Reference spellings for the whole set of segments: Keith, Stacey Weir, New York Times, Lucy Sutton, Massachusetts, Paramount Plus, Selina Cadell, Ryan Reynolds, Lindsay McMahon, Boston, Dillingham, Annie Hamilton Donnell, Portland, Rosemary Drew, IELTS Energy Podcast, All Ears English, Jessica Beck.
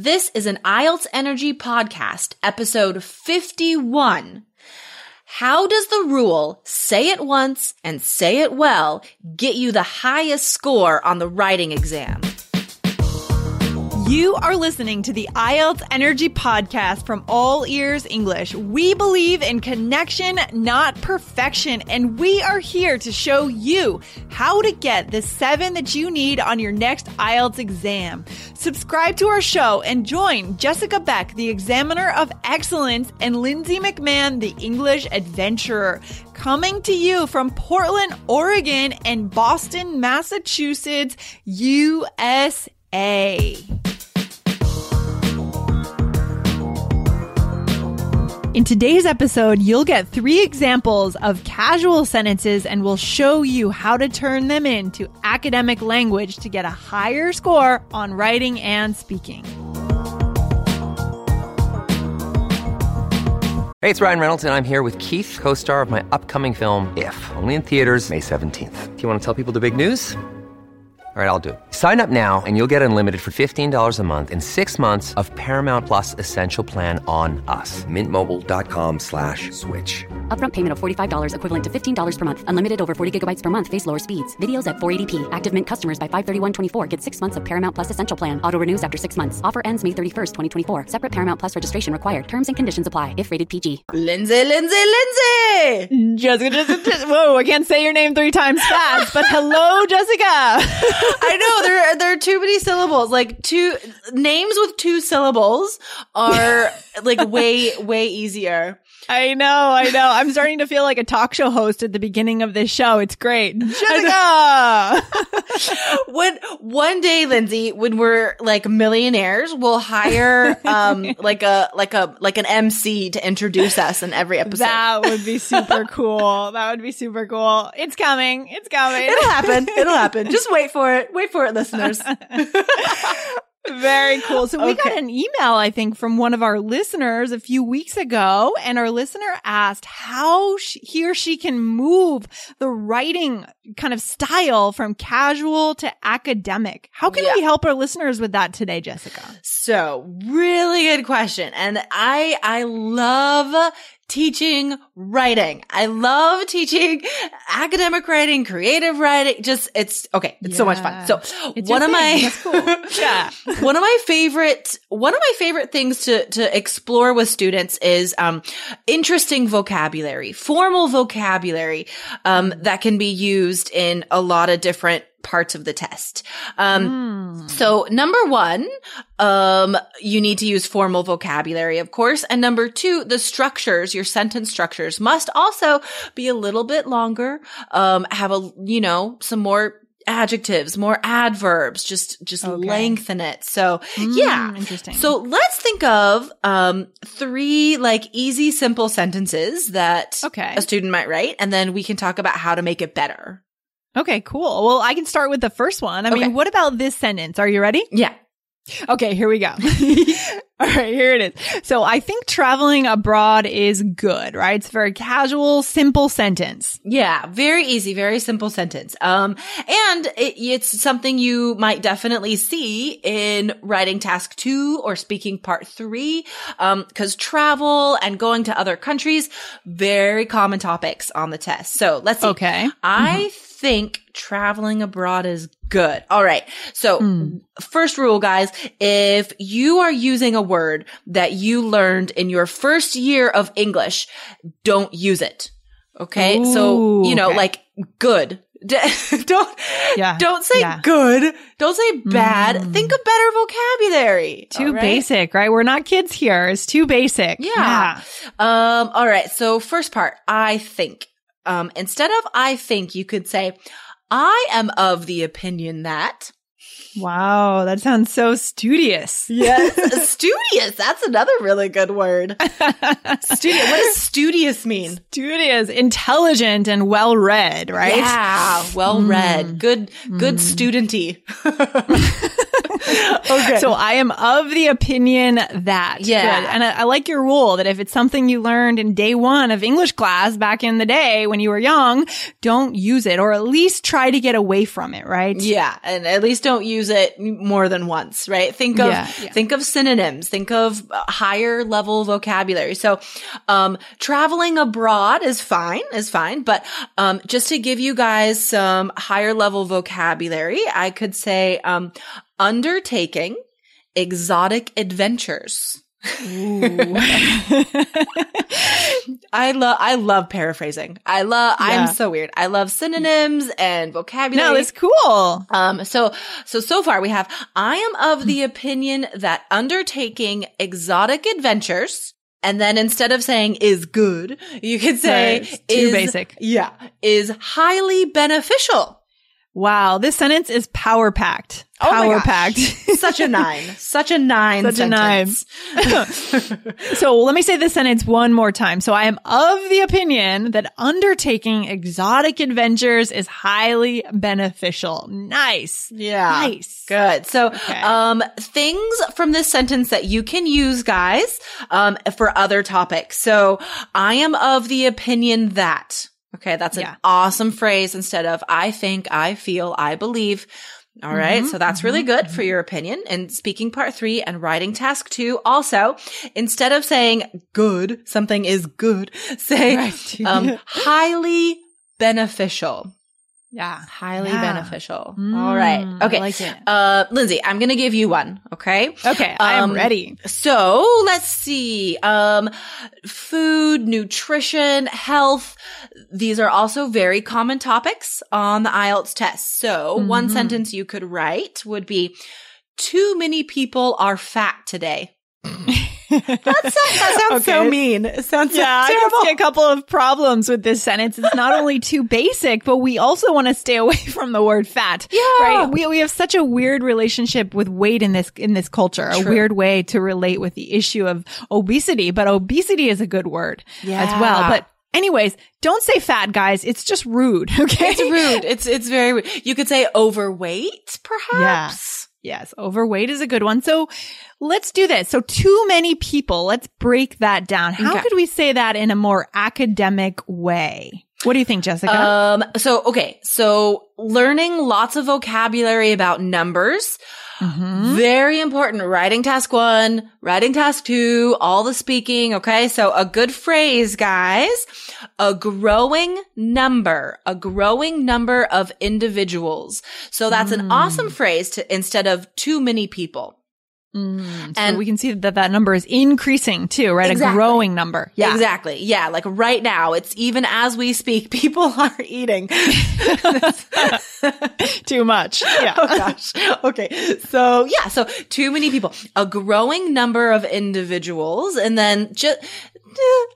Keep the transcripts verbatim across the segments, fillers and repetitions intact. This is an I E L T S Energy Podcast, episode fifty-one. How does the rule, say it once and say it well, get you the highest score on the writing exam? You are listening to the I E L T S Energy Podcast from All Ears English. We believe in connection, not perfection, and we are here to show you how to get the seven that you need on your next I E L T S exam. Subscribe to our show and join Jessica Beck, the Examiner of Excellence, and Lindsay McMahon, the English Adventurer. Coming to you from Portland, Oregon, and Boston, Massachusetts, U S A. In today's episode, you'll get three examples of casual sentences, and we'll show you how to turn them into academic language to get a higher score on writing and speaking. Hey, it's Ryan Reynolds, and I'm here with Keith, co-star of my upcoming film, If, only in theaters May seventeenth. Do you want to tell people the big news? All right, I'll do it. Sign up now and you'll get unlimited for fifteen dollars a month and six months of Paramount Plus Essential Plan on us. Mint Mobile dot com slash switch. Upfront payment of forty-five dollars equivalent to fifteen dollars per month. Unlimited over forty gigabytes per month. Face lower speeds. Videos at four eighty p. Active Mint customers by five thirty-one twenty-four get six months of Paramount Plus Essential Plan. Auto renews after six months. Offer ends May thirty-first, twenty twenty-four. Separate Paramount Plus registration required. Terms and conditions apply if rated P G. Lindsay, Lindsay, Lindsay! Jessica, Jessica, whoa, I can't say your name three times fast, but hello, Jessica! I know there are, there are too many syllables. Like two names with two syllables are like way way easier. I know, I know. I'm starting to feel like a talk show host at the beginning of this show. It's great, Jessica. When one day, Lindsay, when we're like millionaires, we'll hire um like a like a like an M C to introduce us in every episode. That would be super cool. That would be super cool. It's coming. It's coming. It'll happen. It'll happen. Just wait for it. Wait for it, listeners. Very cool. So we okay. got an email, I think, from one of our listeners a few weeks ago, and our listener asked how she, he or she can move the writing kind of style from casual to academic. How can yeah. we help our listeners with that today, Jessica? So, really good question. And I, I love teaching writing. I love teaching academic writing, creative writing. Just it's okay. It's yeah. so much fun. So it's one of my That's cool. yeah, one of my favorite one of my favorite things to to explore with students is um interesting vocabulary, formal vocabulary um that can be used in a lot of different parts of the test. Um, mm. So number one, um, you need to use formal vocabulary, of course. And number two, the structures, your sentence structures must also be a little bit longer, um, have a, you know, some more adjectives, more adverbs, just, just okay. lengthen it. So mm, yeah. Interesting. So let's think of, um, three like easy, simple sentences that okay. a student might write. And then we can talk about how to make it better. Okay, cool. Well, I can start with the first one. I okay. mean, what about this sentence? Are you ready? Yeah. Okay, here we go. All right, here it is. So I think traveling abroad is good, right? It's a very casual, simple sentence. Yeah, very easy, very simple sentence. Um, and it, it's something you might definitely see in writing task two or speaking part three, um, because travel and going to other countries, very common topics on the test. So let's see. Okay. I mm-hmm. think traveling abroad is good. All right. So mm. first rule, guys, if you are using a word that you learned in your first year of English, don't use it. Okay. Ooh, so, you know, okay. like good. don't, yeah. don't say yeah. good. Don't say bad. Mm. Think of better vocabulary. Too right? basic, right? We're not kids here. It's too basic. Yeah. yeah. Um, all right. So first part, I think. Um, instead of I think, you could say, I am of the opinion that. Wow, that sounds so studious. Yes, studious. That's another really good word. Studious. What does studious mean? Studious, intelligent, and well-read, right? Yeah, well-read. Mm. Good, good mm. studenty. Okay. So I am of the opinion that. Yeah. Good. And I, I like your rule that if it's something you learned in day one of English class back in the day when you were young, don't use it, or at least try to get away from it, right? Yeah. And at least don't use it more than once, right? Think of, yeah. think of synonyms, think of higher level vocabulary. So, um, traveling abroad is fine, is fine. But, um, just to give you guys some higher level vocabulary, I could say, um, undertaking exotic adventures. Ooh. I love, I love paraphrasing. I love, yeah. I'm so weird. I love synonyms and vocabulary. No, it's cool. Um, so, so, so far we have, I am of the opinion that undertaking exotic adventures. And then instead of saying is good, you could say right. too is, basic. Yeah. Is highly beneficial. Wow. This sentence is power packed. Oh Power packed. Such a nine. Such a nine Such sentence. a nine. So let me say this sentence one more time. So I am of the opinion that undertaking exotic adventures is highly beneficial. Nice. Yeah. Nice. Good. So okay. um things from this sentence that you can use, guys, um for other topics. So I am of the opinion that. Okay, that's an yeah. awesome phrase instead of I think, I feel, I believe. All right. Mm-hmm. So that's really good for your opinion and speaking part three and writing task two. Also, instead of saying good, something is good, say right. um, highly beneficial. Yeah. Highly yeah. beneficial. Mm, all right. Okay. I like it. Uh, Lindsay, I'm going to give you one. Okay. Okay. Um, I'm ready. So let's see. Um, food, nutrition, health. These are also very common topics on the I E L T S test. So mm-hmm. one sentence you could write would be, too many people are fat today. That sounds, that sounds okay. so mean. It sounds yeah, so terrible. I can see a couple of problems with this sentence. It's not only too basic, but we also want to stay away from the word fat. Yeah. Right? We we have such a weird relationship with weight in this in this culture. True. A weird way to relate with the issue of obesity, but obesity is a good word yeah. as well. But anyways, don't say fat, guys. It's just rude, okay? It's rude. It's it's very rude. You could say overweight, perhaps. Yeah. Yes, overweight is a good one. So let's do this. So too many people, let's break that down. How okay. could we say that in a more academic way? What do you think, Jessica? Um, so, okay. So learning lots of vocabulary about numbers. Mm-hmm. Very important. Writing task one, writing task two, all the speaking. Okay. So a good phrase, guys, a growing number, a growing number of individuals. So that's mm. an awesome phrase to instead of too many people. Mm, so and we can see that that number is increasing too, right? Exactly. A growing number. Yeah, exactly. Yeah. Like right now, it's even as we speak, people are eating too much. Yeah. Oh gosh. Okay. So yeah. So too many people, a growing number of individuals, and then just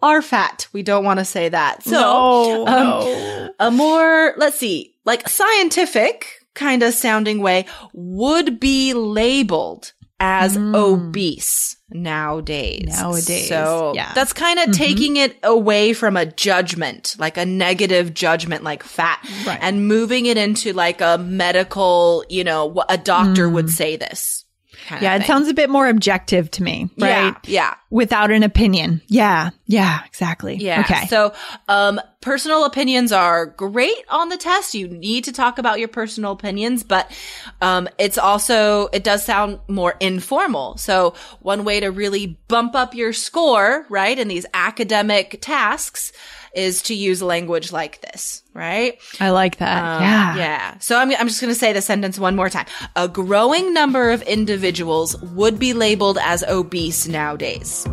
are fat. We don't want to say that. So no, um, no. a more, let's see, like scientific kind of sounding way would be labeled as mm. obese nowadays. Nowadays. So yeah. that's kind of mm-hmm. taking it away from a judgment, like a negative judgment, like fat, right. and moving it into like a medical, you know, a doctor mm. would say this. Yeah, it sounds a bit more objective to me, right? Yeah, yeah. Without an opinion. Yeah, yeah, exactly. Yeah. Okay. So, um, personal opinions are great on the test. You need to talk about your personal opinions, but um, it's also, it does sound more informal. So, one way to really bump up your score, right, in these academic tasks is to use language like this, right? I like that. Um, yeah. Yeah. So I'm, I'm just going to say the sentence one more time. A growing number of individuals would be labeled as obese nowadays.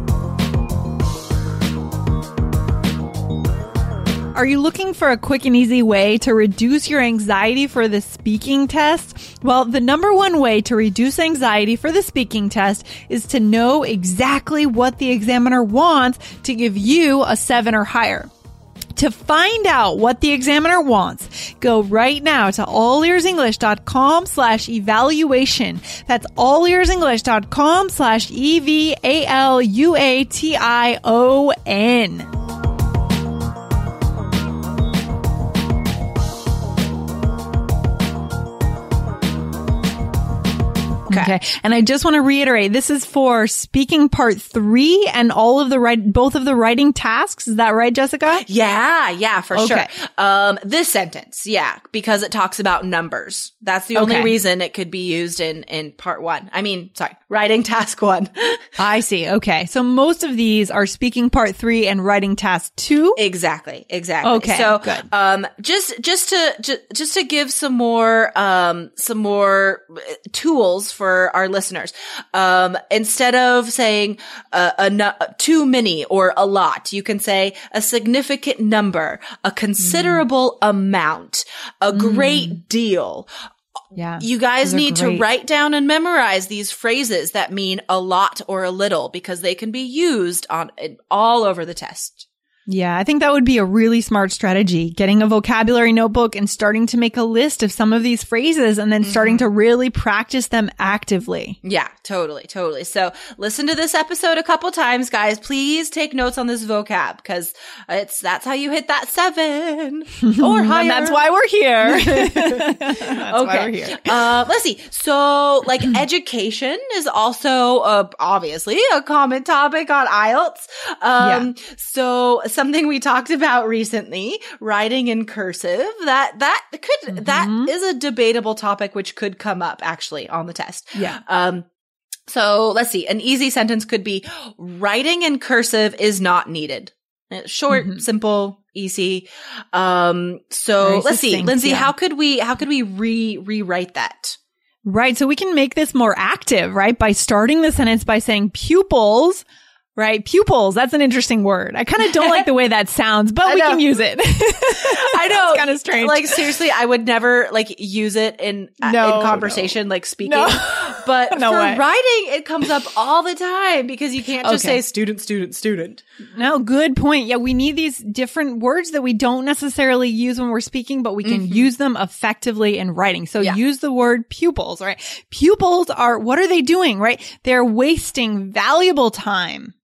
Are you looking for a quick and easy way to reduce your anxiety for the speaking test? Well, the number one way to reduce anxiety for the speaking test is to know exactly what the examiner wants to give you a seven or higher. To find out what the examiner wants, go right now to all ears english dot com slash evaluation. That's all ears english dot com slash E V A L U A T I O N. Okay. Okay. And I just want to reiterate, this is for speaking part three and all of the right, both of the writing tasks. Is that right, Jessica? Yeah. Yeah, for okay. sure. Um, this sentence. Yeah. Because it talks about numbers. That's the only okay. reason it could be used in, in part one. I mean, sorry, writing task one. I see. Okay. So most of these are speaking part three and writing task two. Exactly. Exactly. Okay. So, good. um, just, just to, just, just to give some more, um, some more tools for our listeners. Um, instead of saying, uh, a n- too many or a lot, you can say a significant number, a considerable mm. amount, a mm. great deal. Yeah. You guys need to write down and memorize these phrases that mean a lot or a little, because they can be used on all over the test. Yeah, I think that would be a really smart strategy, getting a vocabulary notebook and starting to make a list of some of these phrases and then mm-hmm. starting to really practice them actively. Yeah, totally, totally. So listen to this episode a couple times, guys. Please take notes on this vocab, because it's that's how you hit that seven or higher. And that's why we're here. that's okay. why we're here. Uh, let's see. So like education is also uh, obviously a common topic on I E L T S. Um, yeah. So something we talked about recently, writing in cursive, that, that could, mm-hmm. that is a debatable topic, which could come up actually on the test. Yeah. Um, so let's see. An easy sentence could be writing in cursive is not needed. Short, mm-hmm. simple, easy. Um, so Very let's succinct, see, Lindsay, yeah. how could we, how could we re, rewrite that? Right. So we can make this more active, right? By starting the sentence by saying pupils. Right? Pupils. That's an interesting word. I kind of don't like the way that sounds, but we can use it. I know. It's kind of strange. Like, seriously, I would never, like, use it in, no, in conversation, no. like, speaking. No. But no for way. Writing, it comes up all the time, because you can't just okay. say student, student, student. No, good point. Yeah, we need these different words that we don't necessarily use when we're speaking, but we can mm-hmm. use them effectively in writing. So yeah. use the word pupils, right? Pupils are, what are they doing, right? They're wasting valuable time.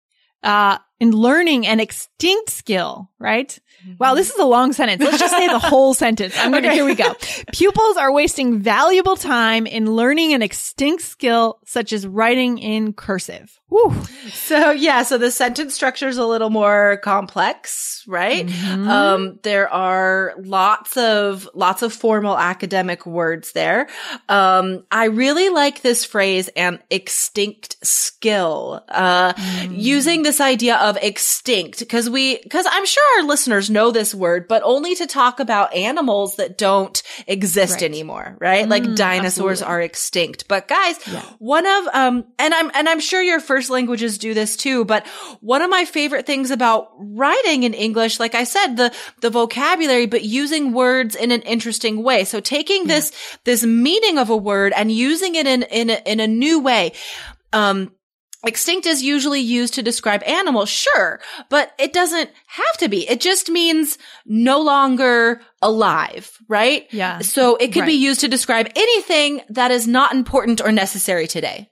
Uh, in learning an extinct skill, right? Mm-hmm. Wow, this is a long sentence. Let's just say the whole sentence. I'm going to, okay. here we go. Pupils are wasting valuable time in learning an extinct skill, such as writing in cursive. Woo. So yeah, so the sentence structure is a little more complex, right? Mm-hmm. Um, there are lots of, lots of formal academic words there. Um, I really like this phrase, an extinct skill, uh, mm. using this idea of extinct, because we, because I'm sure our listeners know this word, but only to talk about animals that don't exist right. anymore, right? Mm, like dinosaurs absolutely. Are extinct. But guys, yeah. one of, um, and I'm, and I'm sure your first languages do this too, but one of my favorite things about writing in English, like I said, the the vocabulary, but using words in an interesting way. So taking yeah. this this meaning of a word and using it in in a, in a new way. Um, extinct is usually used to describe animals, sure, but it doesn't have to be. It just means no longer alive, right? Yeah. So it could right. be used to describe anything that is not important or necessary today.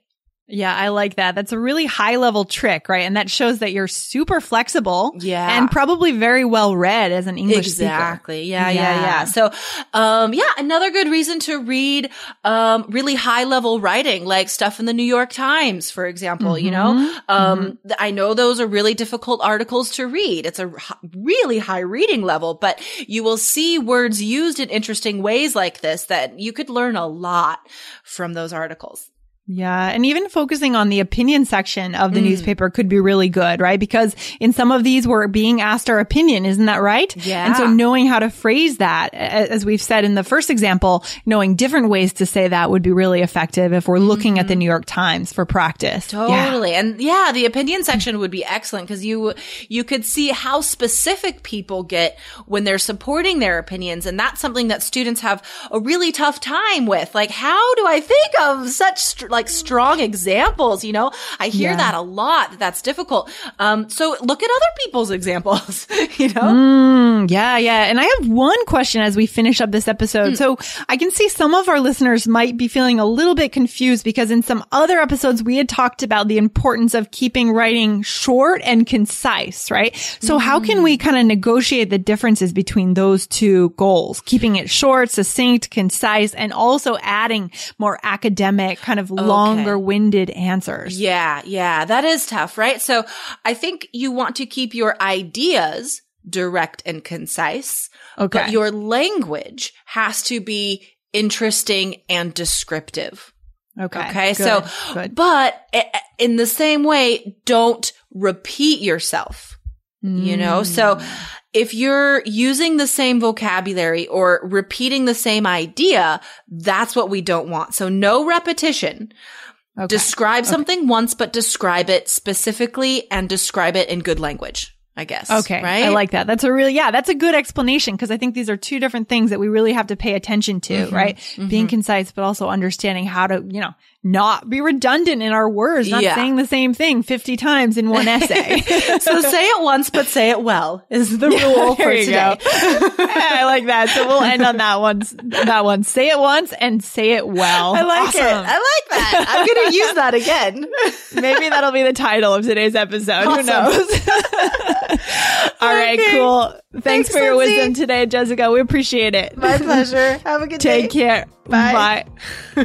Yeah, I like that. That's a really high-level trick, right? And that shows that you're super flexible yeah. and probably very well-read as an English exactly. speaker. Exactly. Yeah, yeah, yeah, yeah. So, um, yeah, another good reason to read um really high-level writing, like stuff in the New York Times, for example, mm-hmm. you know? Um mm-hmm. I know those are really difficult articles to read. It's a really high reading level, but you will see words used in interesting ways like this that you could learn a lot from those articles. Yeah. And even focusing on the opinion section of the mm. newspaper could be really good, right? Because in some of these, we're being asked our opinion. Isn't that right? Yeah. And so knowing how to phrase that, as we've said in the first example, knowing different ways to say that would be really effective if we're looking mm-hmm. at the New York Times for practice. Totally. Yeah. And yeah, the opinion section would be excellent, because you, you could see how specific people get when they're supporting their opinions. And that's something that students have a really tough time with. Like, how do I think of such, st- like strong examples, you know? I hear yeah. that a lot, that that's difficult. Um, so look at other people's examples, you know? Mm, yeah, yeah. And I have one question as we finish up this episode. Mm. So I can see some of our listeners might be feeling a little bit confused, because in some other episodes, we had talked about the importance of keeping writing short and concise, right? So mm. how can we kind of negotiate the differences between those two goals? Keeping it short, succinct, concise, and also adding more academic kind of oh. longer-winded answers. Yeah, yeah. That is tough, right? So I think you want to keep your ideas direct and concise. Okay. But your language has to be interesting and descriptive. Okay. Okay. Good, so, good. But in the same way, don't repeat yourself. You know, so if you're using the same vocabulary or repeating the same idea, that's what we don't want. So no repetition. Okay. Describe okay. something once, but describe it specifically and describe it in good language, I guess. Okay. Right? I like that. That's a really, yeah, that's a good explanation because I think these are two different things that we really have to pay attention to, mm-hmm. right? Mm-hmm. Being concise, but also understanding how to, you know, not be redundant in our words, not yeah. saying the same thing fifty times in one essay. So say it once, but say it well is the rule for today. Yeah, I like that. So we'll end on that one. That one. Say it once and say it well. I like awesome. it. I like that. I'm going to use that again. Maybe that'll be the title of today's episode. Awesome. Who knows? All right, okay. cool. Thanks, Thanks for your Lindsay. wisdom today, Jessica. We appreciate it. My pleasure. Have a good day. Take care. Bye. Bye.